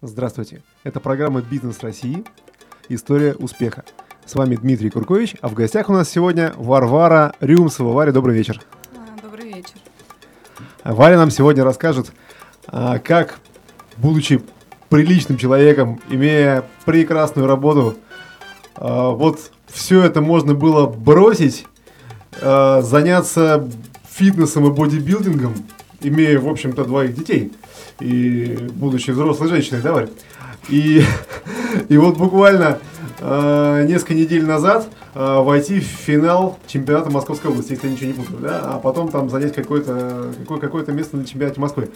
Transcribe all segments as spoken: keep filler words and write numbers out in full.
Здравствуйте, это программа «Бизнес России. История успеха». С вами Дмитрий Куркович, а в гостях у нас сегодня Варвара Рюмцева. Варя, добрый вечер. Добрый вечер. Варя нам сегодня расскажет, как, будучи приличным человеком, имея прекрасную работу, вот все это можно было бросить, заняться фитнесом и бодибилдингом, имея, в общем-то, двоих детей. И будучи взрослой женщиной, да, Варь? И, и вот буквально э, несколько недель назад э, войти в финал чемпионата Московской области, если я ничего не путаю, да, а потом там занять какое-то, какое- какое-то место на чемпионате Москвы.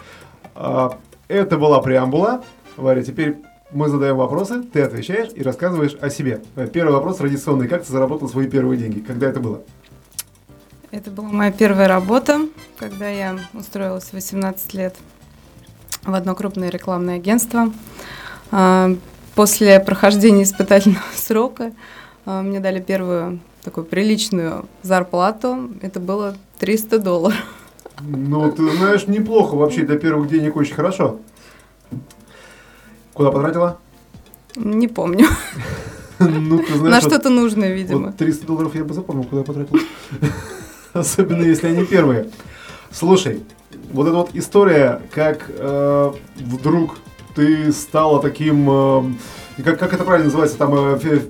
Э, это была преамбула. Варя, теперь мы задаем вопросы, ты отвечаешь и рассказываешь о себе. Первый вопрос традиционный. Как ты заработал свои первые деньги? Когда это было? Это была моя первая работа, когда я устроилась в восемнадцать лет. В одно крупное рекламное агентство. После прохождения испытательного срока мне дали первую такую приличную зарплату. Это было триста долларов. Ну, ты знаешь, неплохо вообще, для первых денег очень хорошо. Куда потратила? Не помню. Ну, ты знаешь, на вот, что-то нужное, видимо. Вот триста долларов я бы запомнил, куда потратила. Особенно, если они первые. Слушай, вот эта вот история, как э, вдруг ты стала таким, э, как, как это правильно называется, там, э, э,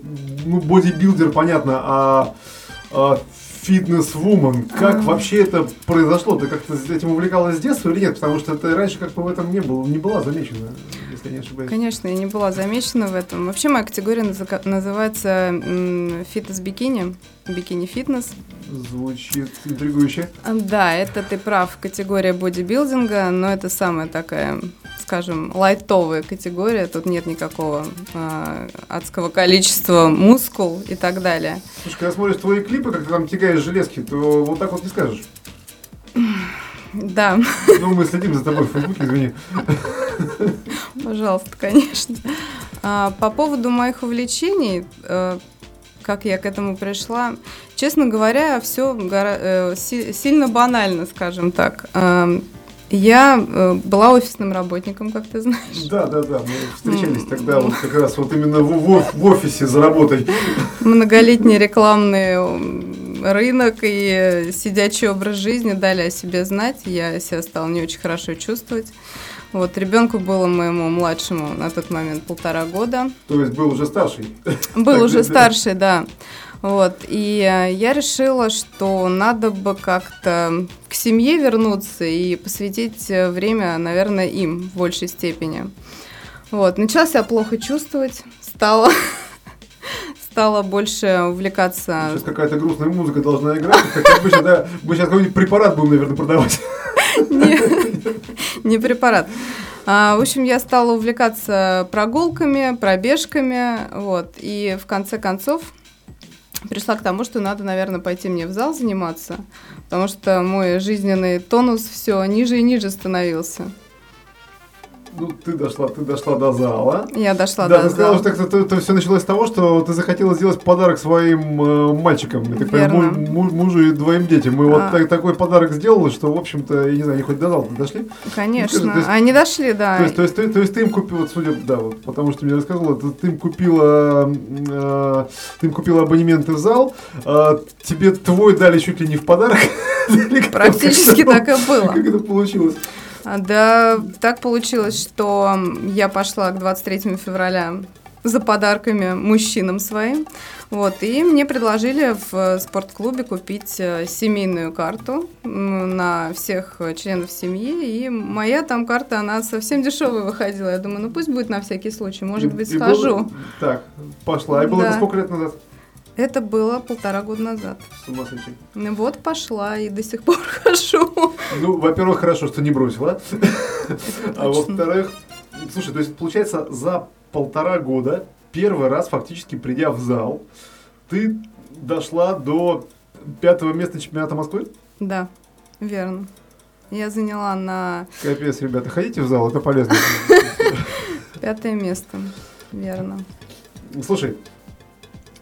ну, бодибилдер, понятно, а э, фитнес-вумен, как mm-hmm. вообще это произошло? Ты как-то этим увлекалась с детства или нет? Потому что ты раньше как-то в этом не, был, не была замечена, если я не ошибаюсь. Конечно, я не была замечена в этом. Вообще моя категория наз- называется м- фитнес-бикини, бикини-фитнес. Звучит интригующе. Да, это ты прав, категория бодибилдинга, но это самая такая, скажем, лайтовая категория. Тут нет никакого э, адского количества мускул и так далее. Слушай, когда смотришь твои клипы, как ты там тягаешь железки, то вот так вот не скажешь. Да. Ну, мы следим за тобой в Фейсбуке, извини. Пожалуйста, конечно. По поводу моих увлечений, как я к этому пришла, честно говоря, все гора- сильно банально, скажем так. Я была офисным работником, как ты знаешь. Да, да, да, мы встречались тогда вот как раз вот именно в, в офисе за работой. Многолетний рекламный рынок и сидячий образ жизни дали о себе знать. Я себя стала не очень хорошо чувствовать. Вот, ребенку было моему младшему на тот момент полтора года. То есть был уже старший? Был уже старший, да. Вот, и я решила, что надо бы как-то к семье вернуться и посвятить время, наверное, им в большей степени. Вот, начала себя плохо чувствовать, стала... стала больше увлекаться... Сейчас какая-то грустная музыка должна играть, как обычно, да? Мы сейчас какой-нибудь препарат будем, наверное, продавать. Не препарат. В общем, я стала увлекаться прогулками, пробежками, вот, и в конце концов пришла к тому, что надо, наверное, пойти мне в зал заниматься, потому что мой жизненный тонус все ниже и ниже становился. Ну, ты дошла, ты дошла до зала. Я дошла да, до зала. Да, ты сказала, что это все началось с того, что ты захотела сделать подарок своим э, мальчикам. Верно. Так, му, мужу и двоим детям. Мы а. вот так, такой подарок сделали, что, в общем-то, я не знаю, они хоть до зала дошли? Конечно, ну, есть, они дошли, да. То есть, то есть, то есть, то есть ты им купила, вот, судя, да, вот, потому что мне рассказывала, ты им купила, э, ты им купила абонементы в зал, э, тебе твой дали чуть ли не в подарок. Практически так и было. Как это получилось? Да, так получилось, что я пошла к двадцать третьему февраля за подарками мужчинам своим, вот, и мне предложили в спортклубе купить семейную карту на всех членов семьи, и моя там карта, она совсем дешевая выходила, я думаю, ну пусть будет на всякий случай, может быть, схожу. Так, пошла, и было это сколько лет назад? Это было полтора года назад. С ума сойти. Ну вот, пошла и до сих пор хожу. Ну, во-первых, хорошо, что не бросила. А во-вторых, слушай, то есть, получается, за полтора года, первый раз, фактически придя в зал, ты дошла до пятого места чемпионата Москвы? Да, верно. Я заняла на... Капец, ребята, ходите в зал, это полезно. Пятое место, верно. Слушай...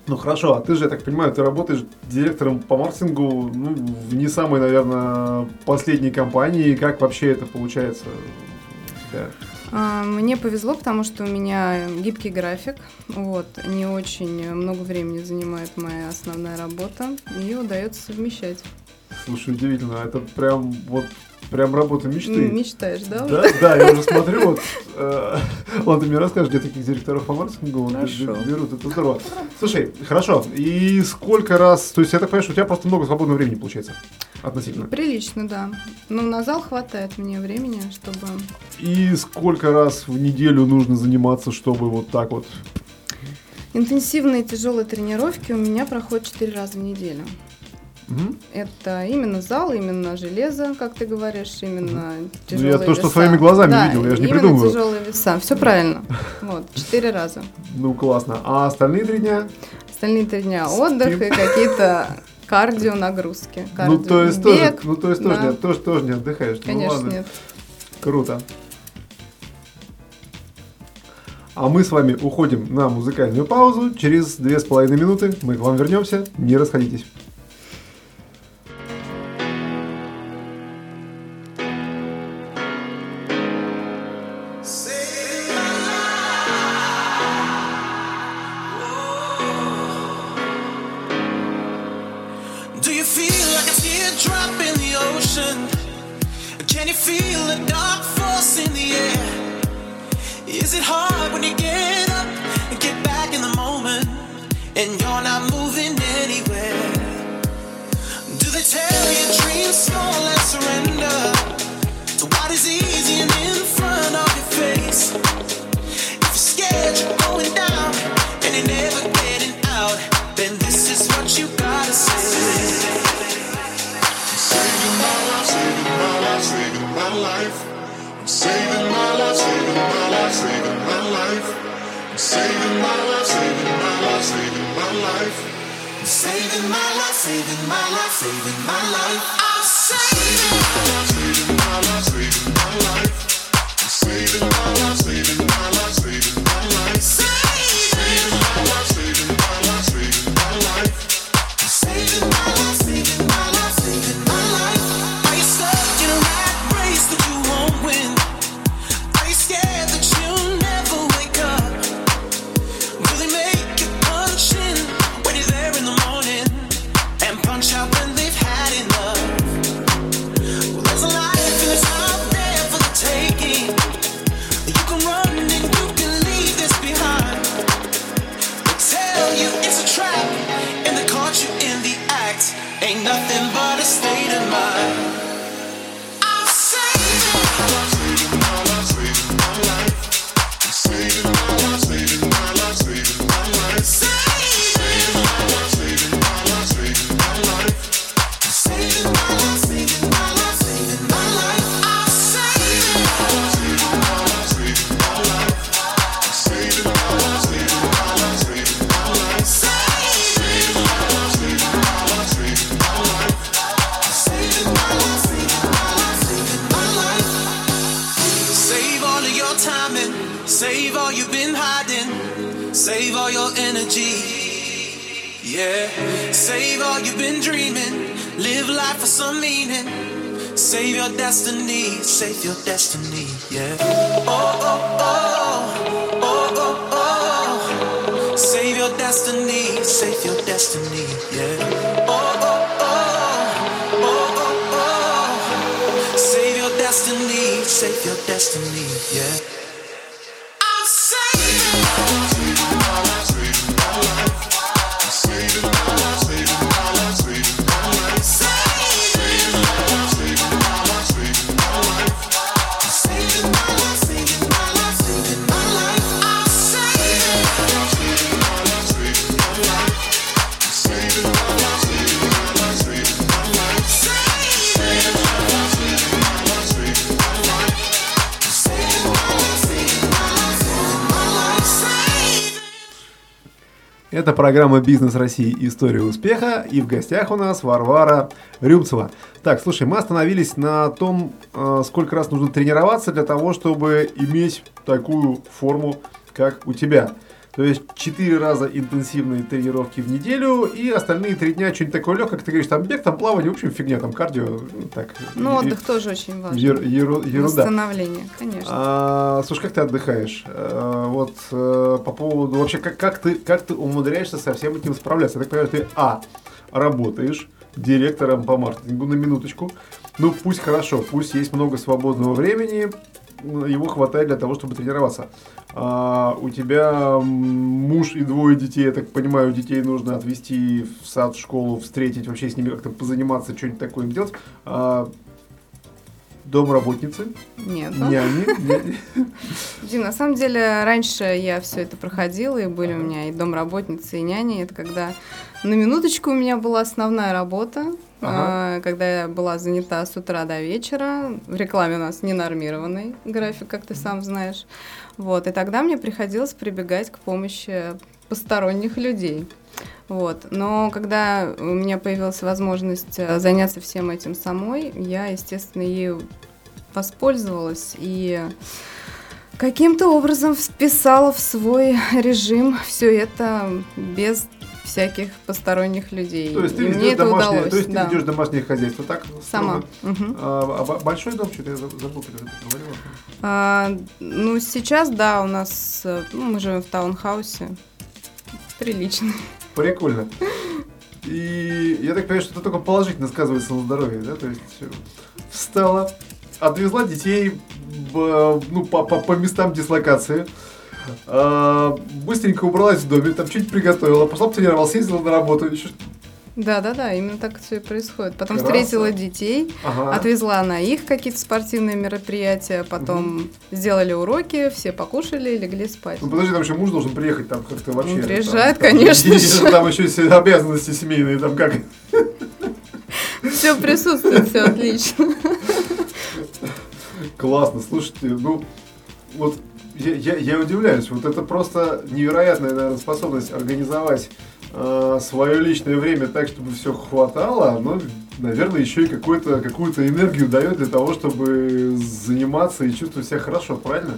Ну хорошо, а ты же, я так понимаю, ты работаешь директором по маркетингу, ну, в не самой, наверное, последней компании. Как вообще это получается у тебя? Мне повезло, потому что у меня гибкий график, вот, не очень много времени занимает моя основная работа, ее удается совмещать. Слушай, удивительно, это прям вот прям работа мечты. Мечтаешь, да? Да, да, я уже смотрю, вот, ладно, ты мне расскажешь, где таких директоров по маркетингу берут, это здорово. Слушай, хорошо, и сколько раз, то есть я так понимаю, что у тебя просто много свободного времени получается? Относительно. Прилично, да. Но на зал хватает мне времени, чтобы... И сколько раз в неделю нужно заниматься, чтобы вот так вот? Интенсивные тяжелые тренировки у меня проходят четыре раза в неделю. Угу. Это именно зал, именно железо, как ты говоришь, именно угу. тяжелые веса. Я то, что веса. своими глазами да, видел, я же не придумываю. Именно тяжелые веса, все правильно. Вот, четыре раза. Ну, классно. А остальные три дня? Остальные три дня отдых и какие-то... Кардио нагрузки. Кардио. Ну, то есть, бег, тоже, ну, то есть да. тоже, тоже, тоже не отдыхаешь. Конечно, ну, нет. Круто. А мы с вами уходим на музыкальную паузу. Через две с половиной минуты мы к вам вернемся. Не расходитесь. Это программа «Бизнес России. История успеха», и в гостях у нас Варвара Рюмцева. Так, слушай, мы остановились на том, сколько раз нужно тренироваться для того, чтобы иметь такую форму, как у тебя. То есть четыре раза интенсивные тренировки в неделю, и остальные три дня что-нибудь такое легкое, как ты говоришь, там бег, там плавание, в общем, фигня, там кардио. Так, ну, отдых тоже очень важен. Ер- еру- ерунда. Восстановление, конечно. А, слушай, как ты отдыхаешь? А, вот а, по поводу вообще, как, как, ты, как ты умудряешься со всем этим справляться? Я так понимаю, ты, а, работаешь директором по маркетингу, на минуточку. Ну, пусть хорошо, пусть есть много свободного времени, его хватает для того, чтобы тренироваться. А у тебя муж и двое детей, я так понимаю, детей нужно отвезти в сад, в школу, встретить, вообще с ними как-то позаниматься, что-нибудь такое им делать. А домработницы? Нет. Няни? Дим, на самом деле, раньше я все это проходила, и были у меня и домработницы, и няни. Это когда на минуточку у меня была основная работа. Ага. Когда я была занята с утра до вечера, в рекламе у нас ненормированный график, как ты сам знаешь, вот, и тогда мне приходилось прибегать к помощи посторонних людей, вот, но когда у меня появилась возможность заняться всем этим самой, я, естественно, ею воспользовалась и каким-то образом вписала в свой режим все это без всяких посторонних людей. То есть ты ведешь домашнее, удалось, да. ты ведешь домашнее хозяйство, так? Сама. Угу. А, а большой дом, что-то я забыл, когда ты говорила. А, ну, сейчас, да, у нас, ну, мы живем в таунхаусе. Прилично. Прикольно. И я так понимаю, что это только положительно сказывается на здоровье, да? То есть встала, отвезла детей, ну, по, по, по местам дислокации. А, быстренько убралась в доме, там что-нибудь приготовила, пошла потренировалась, ездила на работу. Да-да-да, именно так все и происходит. Потом Красава. Встретила детей, ага. отвезла на их какие-то спортивные мероприятия, потом угу. сделали уроки, все покушали, легли спать. Ну подожди, там еще муж должен приехать там как-то вообще. Он приезжает, там, конечно там, там еще есть обязанности семейные, там как. Все присутствует, все отлично. Классно, слушайте, ну вот... Я, я, я удивляюсь, вот это просто невероятная, наверное, способность организовать э, свое личное время так, чтобы все хватало, но, наверное, еще и какую-то, какую-то энергию дает для того, чтобы заниматься и чувствовать себя хорошо, правильно?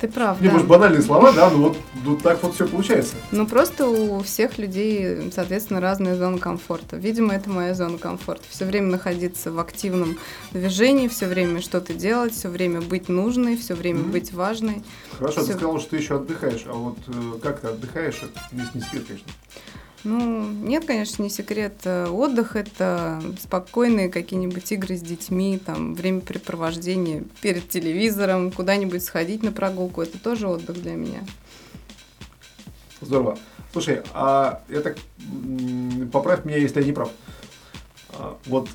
Ты прав, Не, да. может, банальные слова, да, но вот, вот так вот все получается. Ну, просто у всех людей, соответственно, разная зона комфорта. Видимо, это моя зона комфорта. Все время находиться в активном движении, все время что-то делать, все время быть нужной, все время mm-hmm. быть важной. Хорошо, все... ты сказала, что ты еще отдыхаешь, а вот э, как ты отдыхаешь, это здесь не секрет, конечно. Ну, нет, конечно, не секрет. Отдых – это спокойные какие-нибудь игры с детьми, там, времяпрепровождение перед телевизором, куда-нибудь сходить на прогулку. Это тоже отдых для меня. Здорово. Слушай, а я так, поправь меня, если я не прав. Вот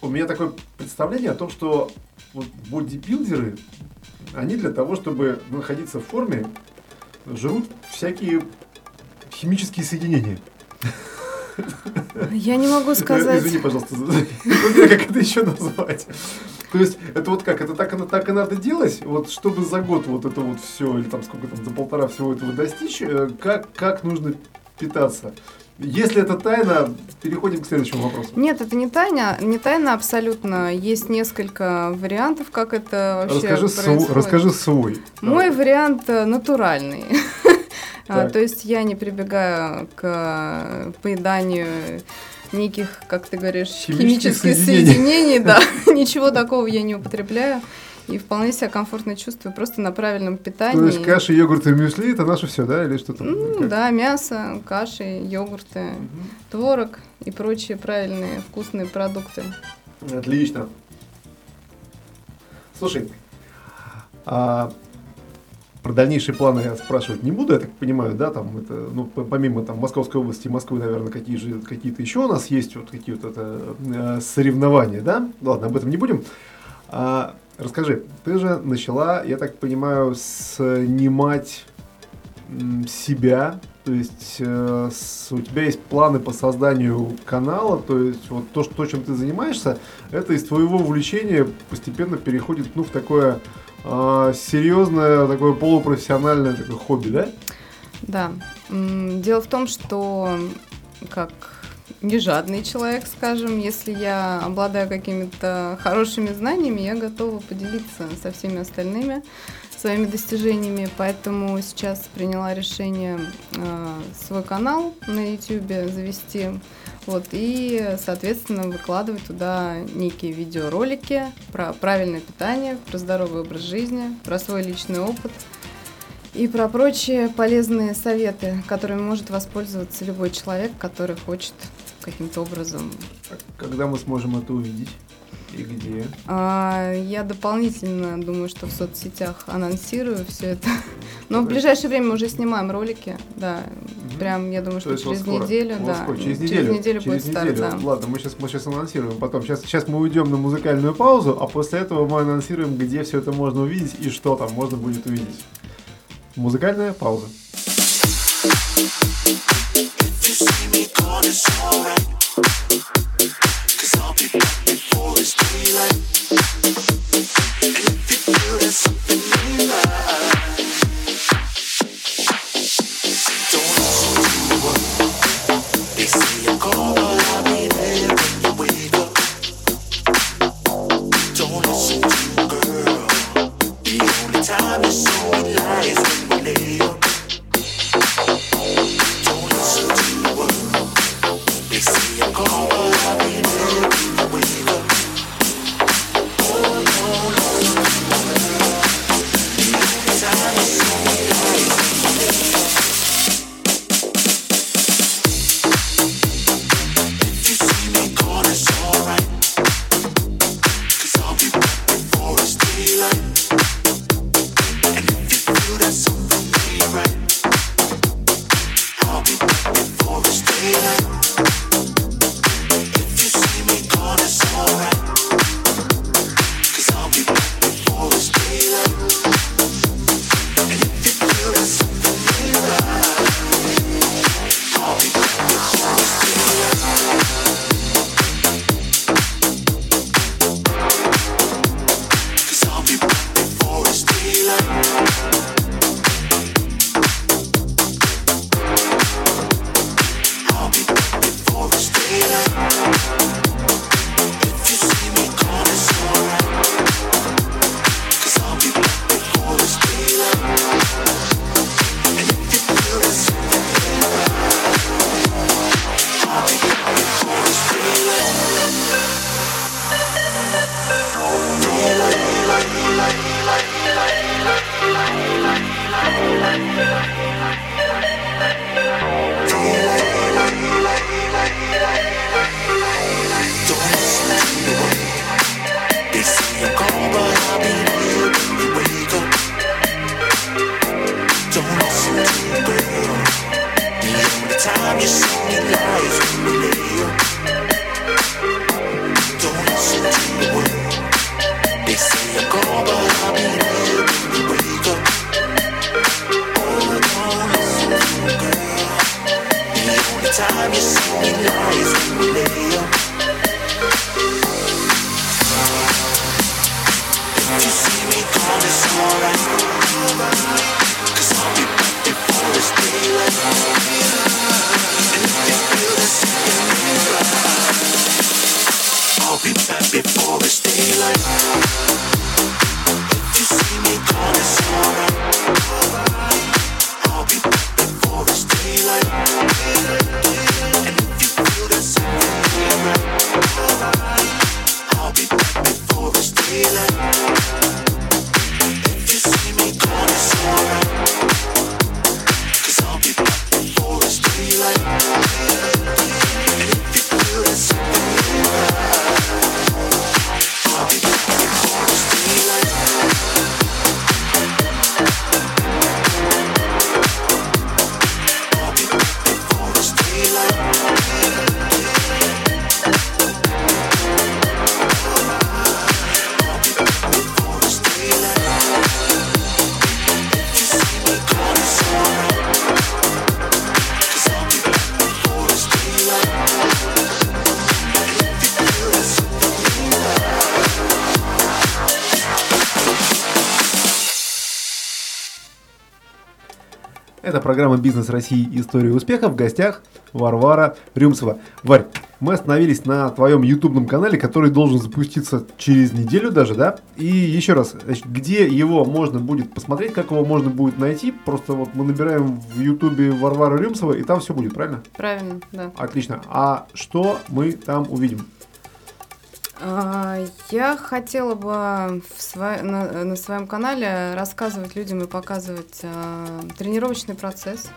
у меня такое представление о том, что вот бодибилдеры, они для того, чтобы находиться в форме, жрут всякие... химические соединения. Я не могу сказать. Извини, пожалуйста, как это еще назвать? То есть, это вот как? Это так и надо делать? Вот чтобы за год вот это вот все, или там сколько там, за полтора всего этого достичь, как нужно питаться? Если это тайна, переходим к следующему вопросу. Нет, это не тайна, не тайна абсолютно. Есть несколько вариантов, как это вообще происходит. Расскажи свой. Мой вариант натуральный. А, то есть я не прибегаю к поеданию неких, как ты говоришь, химических, химических соединений, да, ничего такого я не употребляю и вполне себя комфортно чувствую просто на правильном питании. То есть каши, йогурты, мюсли – это наше все, да, или что-то? Ну, да, мясо, каши, йогурты, угу. творог и прочие правильные вкусные продукты. Отлично. Слушай, а... про дальнейшие планы я спрашивать не буду, я так понимаю, да, там это, ну, помимо там Московской области, Москвы, наверное, какие же, какие-то еще у нас есть вот какие-то это, соревнования, да? Ладно, об этом не будем. А, расскажи, ты же начала, я так понимаю, снимать себя, то есть у тебя есть планы по созданию канала, то есть вот то, что, чем ты занимаешься, это из твоего увлечения постепенно переходит, ну, в такое... серьезное, такое полупрофессиональное такое хобби, да? Да. Дело в том, что как нежадный человек, скажем, если я обладаю какими-то хорошими знаниями, я готова поделиться со всеми остальными. своими достижениями, поэтому сейчас приняла решение э, свой канал на YouTube завести, вот, и, соответственно, выкладывать туда некие видеоролики про правильное питание, про здоровый образ жизни, про свой личный опыт и про прочие полезные советы, которыми может воспользоваться любой человек, который хочет каким-то образом. Когда мы сможем это увидеть? И где? А, я дополнительно думаю, что в соцсетях анонсирую все это. Но в ближайшее время мы уже снимаем ролики, да. Угу. Прям, я думаю, что через неделю, да. через неделю, через неделю будет старт, да. Ладно, мы сейчас, мы сейчас анонсируем, потом. Сейчас, сейчас мы уйдем на музыкальную паузу, а после этого мы анонсируем, где все это можно увидеть и что там можно будет увидеть. Музыкальная пауза. Это программа «Бизнес России. История успеха». В гостях Варвара Рюмцева. Варь, Мы остановились на твоем ютубном канале, который должен запуститься через неделю даже, да? И еще раз, значит, где его можно будет посмотреть, как его можно будет найти? Просто вот мы набираем в ютубе Варвара Рюмцева, и там все будет, правильно? Правильно, да. Отлично. А что мы там увидим? Я хотела бы в сво... на... на своем канале рассказывать людям и показывать э, тренировочный процесс.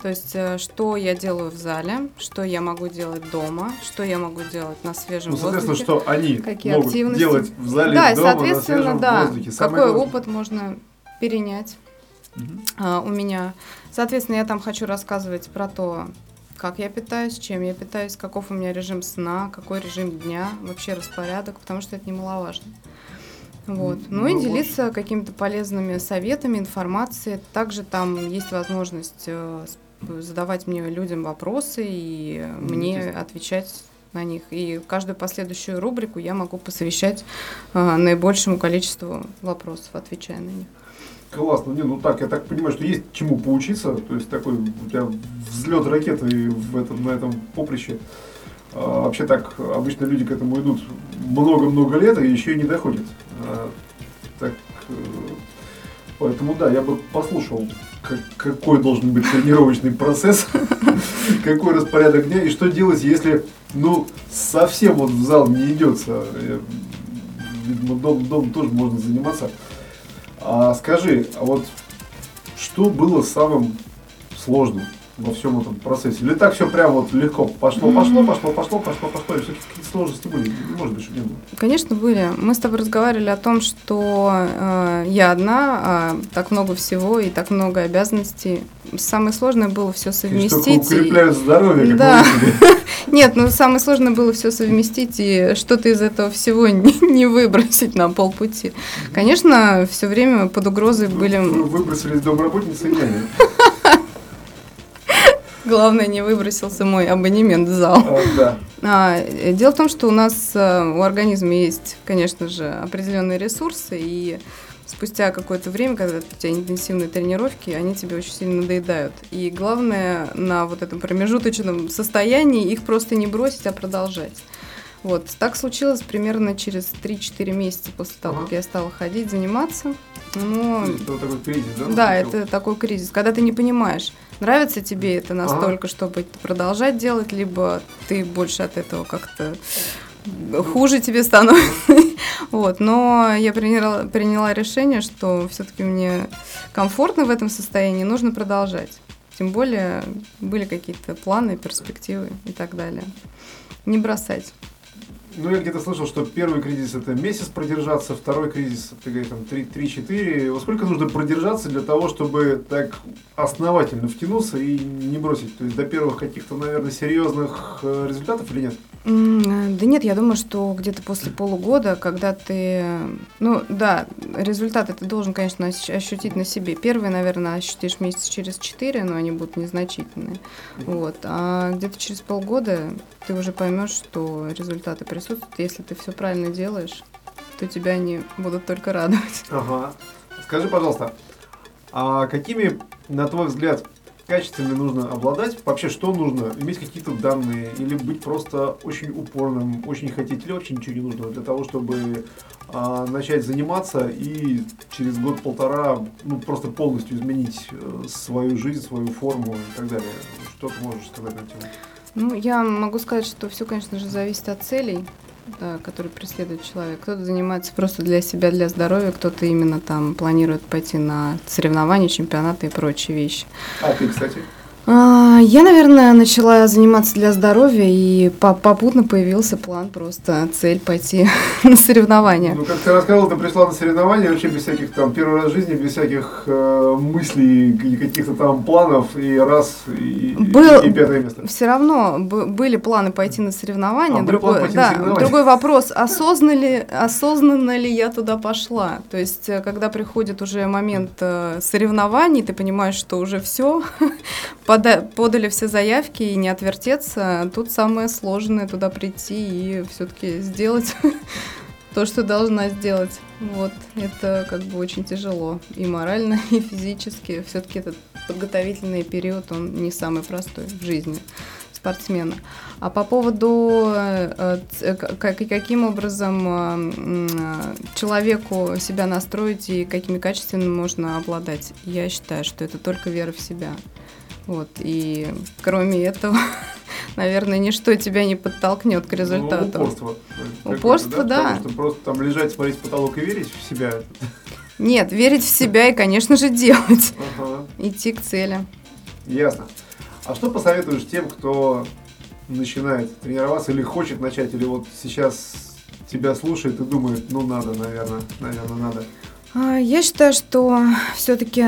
То есть, что я делаю в зале, что я могу делать дома, что я могу делать на свежем ну, воздухе. Соответственно, что они какие могут активности делать в зале, да, дома, соответственно, на свежем да, воздухе. Самое какой главное. Опыт можно перенять угу. а, у меня. Соответственно, я там хочу рассказывать про то, как я питаюсь, чем я питаюсь, каков у меня режим сна, какой режим дня, вообще распорядок, потому что это немаловажно. Вот. Ну, ну и делиться вот. Какими-то полезными советами, информацией. Также там есть возможность задавать мне людям вопросы и мне отвечать на них. И каждую последующую рубрику я могу посвящать а, наибольшему количеству вопросов, отвечая на них. Классно. Не, ну так, я так понимаю, что есть чему поучиться. То есть такой у тебя взлет ракеты в этом, на этом поприще. А, вообще так обычно люди к этому идут много-много лет и еще и не доходят. А, так, поэтому да, я бы послушал, как, какой должен быть тренировочный процесс, какой распорядок дня и что делать, если ну совсем вот в зал не идется. Видимо, дом, дом тоже можно заниматься. А скажи, а вот что было самым сложным во всем этом процессе? Или так все прям вот легко пошло, пошло, пошло, пошло, пошло, пошло, и все-таки какие-то сложности были? Может быть, что не было? Конечно, были. Мы с тобой разговаривали о том, что э, я одна, а так много всего и так много обязанностей. Самое сложное было все совместить. И что укрепляют здоровье, как да. Нет, ну самое сложное было все совместить и что-то из этого всего не, не выбросить на полпути. Конечно, все время под угрозой Вы, были... Выбросились домработницы и няни. Главное, не выбросился мой абонемент в зал. А, да. а, дело в том, что у нас а, у организма есть, конечно же, определенные ресурсы, и спустя какое-то время, когда у тебя интенсивные тренировки, они тебе очень сильно надоедают. И главное, на вот этом промежуточном состоянии их просто не бросить, а продолжать. Вот. Так случилось примерно через три-четыре месяца после того, ага. как я стала ходить, заниматься. Но... Это вот такой кризис, да? Да, это такой кризис, когда ты не понимаешь, нравится тебе это настолько, ага. чтобы продолжать делать, либо ты больше от этого как-то хуже тебе становится. Вот. Но я приняла, приняла решение, что все-таки мне комфортно в этом состоянии, нужно продолжать. Тем более были какие-то планы, перспективы и так далее. Не бросать. Ну, я где-то слышал, что первый кризис – это месяц продержаться, второй кризис – это три-четыре. Во сколько нужно продержаться для того, чтобы так основательно втянуться и не бросить? То есть до первых каких-то, наверное, серьезных результатов или нет? Да нет, я думаю, что где-то после полугода, когда ты… Ну да, результаты ты должен, конечно, ощутить на себе. Первые, наверное, ощутишь месяц через четыре, но они будут незначительные. Вот. А где-то через полгода ты уже поймешь, что результаты присутствуют. Если ты все правильно делаешь, то тебя они будут только радовать. Ага. Скажи, пожалуйста, а какими, на твой взгляд, качествами нужно обладать? Вообще, что нужно? Иметь какие-то данные или быть просто очень упорным, очень хотеть или вообще ничего не нужно для того, чтобы а, начать заниматься и через год-полтора ну, просто полностью изменить свою жизнь, свою форму и так далее? Что ты можешь сказать на тему? Ну, я могу сказать, что все, конечно же, зависит от целей, да, которые преследует человек. Кто-то занимается просто для себя, для здоровья, кто-то именно там планирует пойти на соревнования, чемпионаты и прочие вещи. А ты, кстати? А, я, наверное, начала заниматься для здоровья, и попутно появился план, просто цель пойти на соревнования. Ну, как ты рассказывала, ты пришла на соревнования вообще без всяких там первый раз в жизни, без всяких э, мыслей, каких-то там планов, и раз, и, Был, и, и пятое место. Все равно б- были планы пойти на соревнования. А, другой, пойти да, на соревнования. Другой вопрос, осознанно ли, осознанно ли я туда пошла? То есть, когда приходит уже момент э, соревнований, ты понимаешь, что уже все, подали все заявки и не отвертеться, тут самое сложное туда прийти и все-таки сделать то, что должна сделать. Вот, это как бы очень тяжело и морально, и физически. Все-таки этот подготовительный период, он не самый простой в жизни. спортсмена. А по поводу, каким образом человеку себя настроить и какими качествами можно обладать, я считаю, что это только вера в себя. Вот, и кроме этого, наверное, ничто тебя не подтолкнет к результату. Ну, упорство. Упорство, да. да. Потому что просто там лежать, смотреть в потолок и верить в себя. Нет, верить в себя и, конечно же, делать. Ага. Идти к цели. Ясно. А что посоветуешь тем, кто начинает тренироваться или хочет начать, или вот сейчас тебя слушает и думает, ну надо, наверное, наверное, надо? Я считаю, что все-таки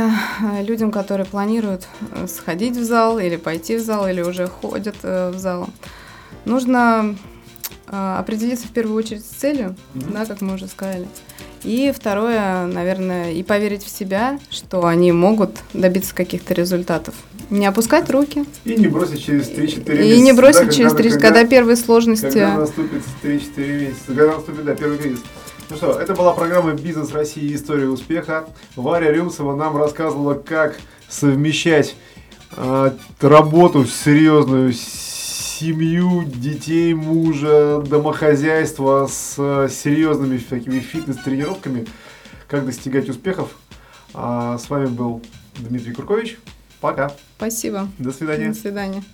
людям, которые планируют сходить в зал или пойти в зал, или уже ходят в зал, нужно определиться в первую очередь с целью, mm-hmm. да, как мы уже сказали. И второе, наверное, и поверить в себя, что они могут добиться каких-то результатов. Не опускать руки. И не бросить через три-четыре месяца. И не бросить да, через три, когда, когда первые сложности. Когда наступит три-четыре месяца, когда наступит, да, первый кризис. Ну что, это была программа «Бизнес России. История успеха». Варя Рюмцева нам рассказывала, как совмещать э, работу серьезную, семью, детей, мужа, домохозяйство с э, серьезными такими фитнес-тренировками, как достигать успехов. А, с вами был Дмитрий Куркович. Пока. Спасибо. До свидания. До свидания.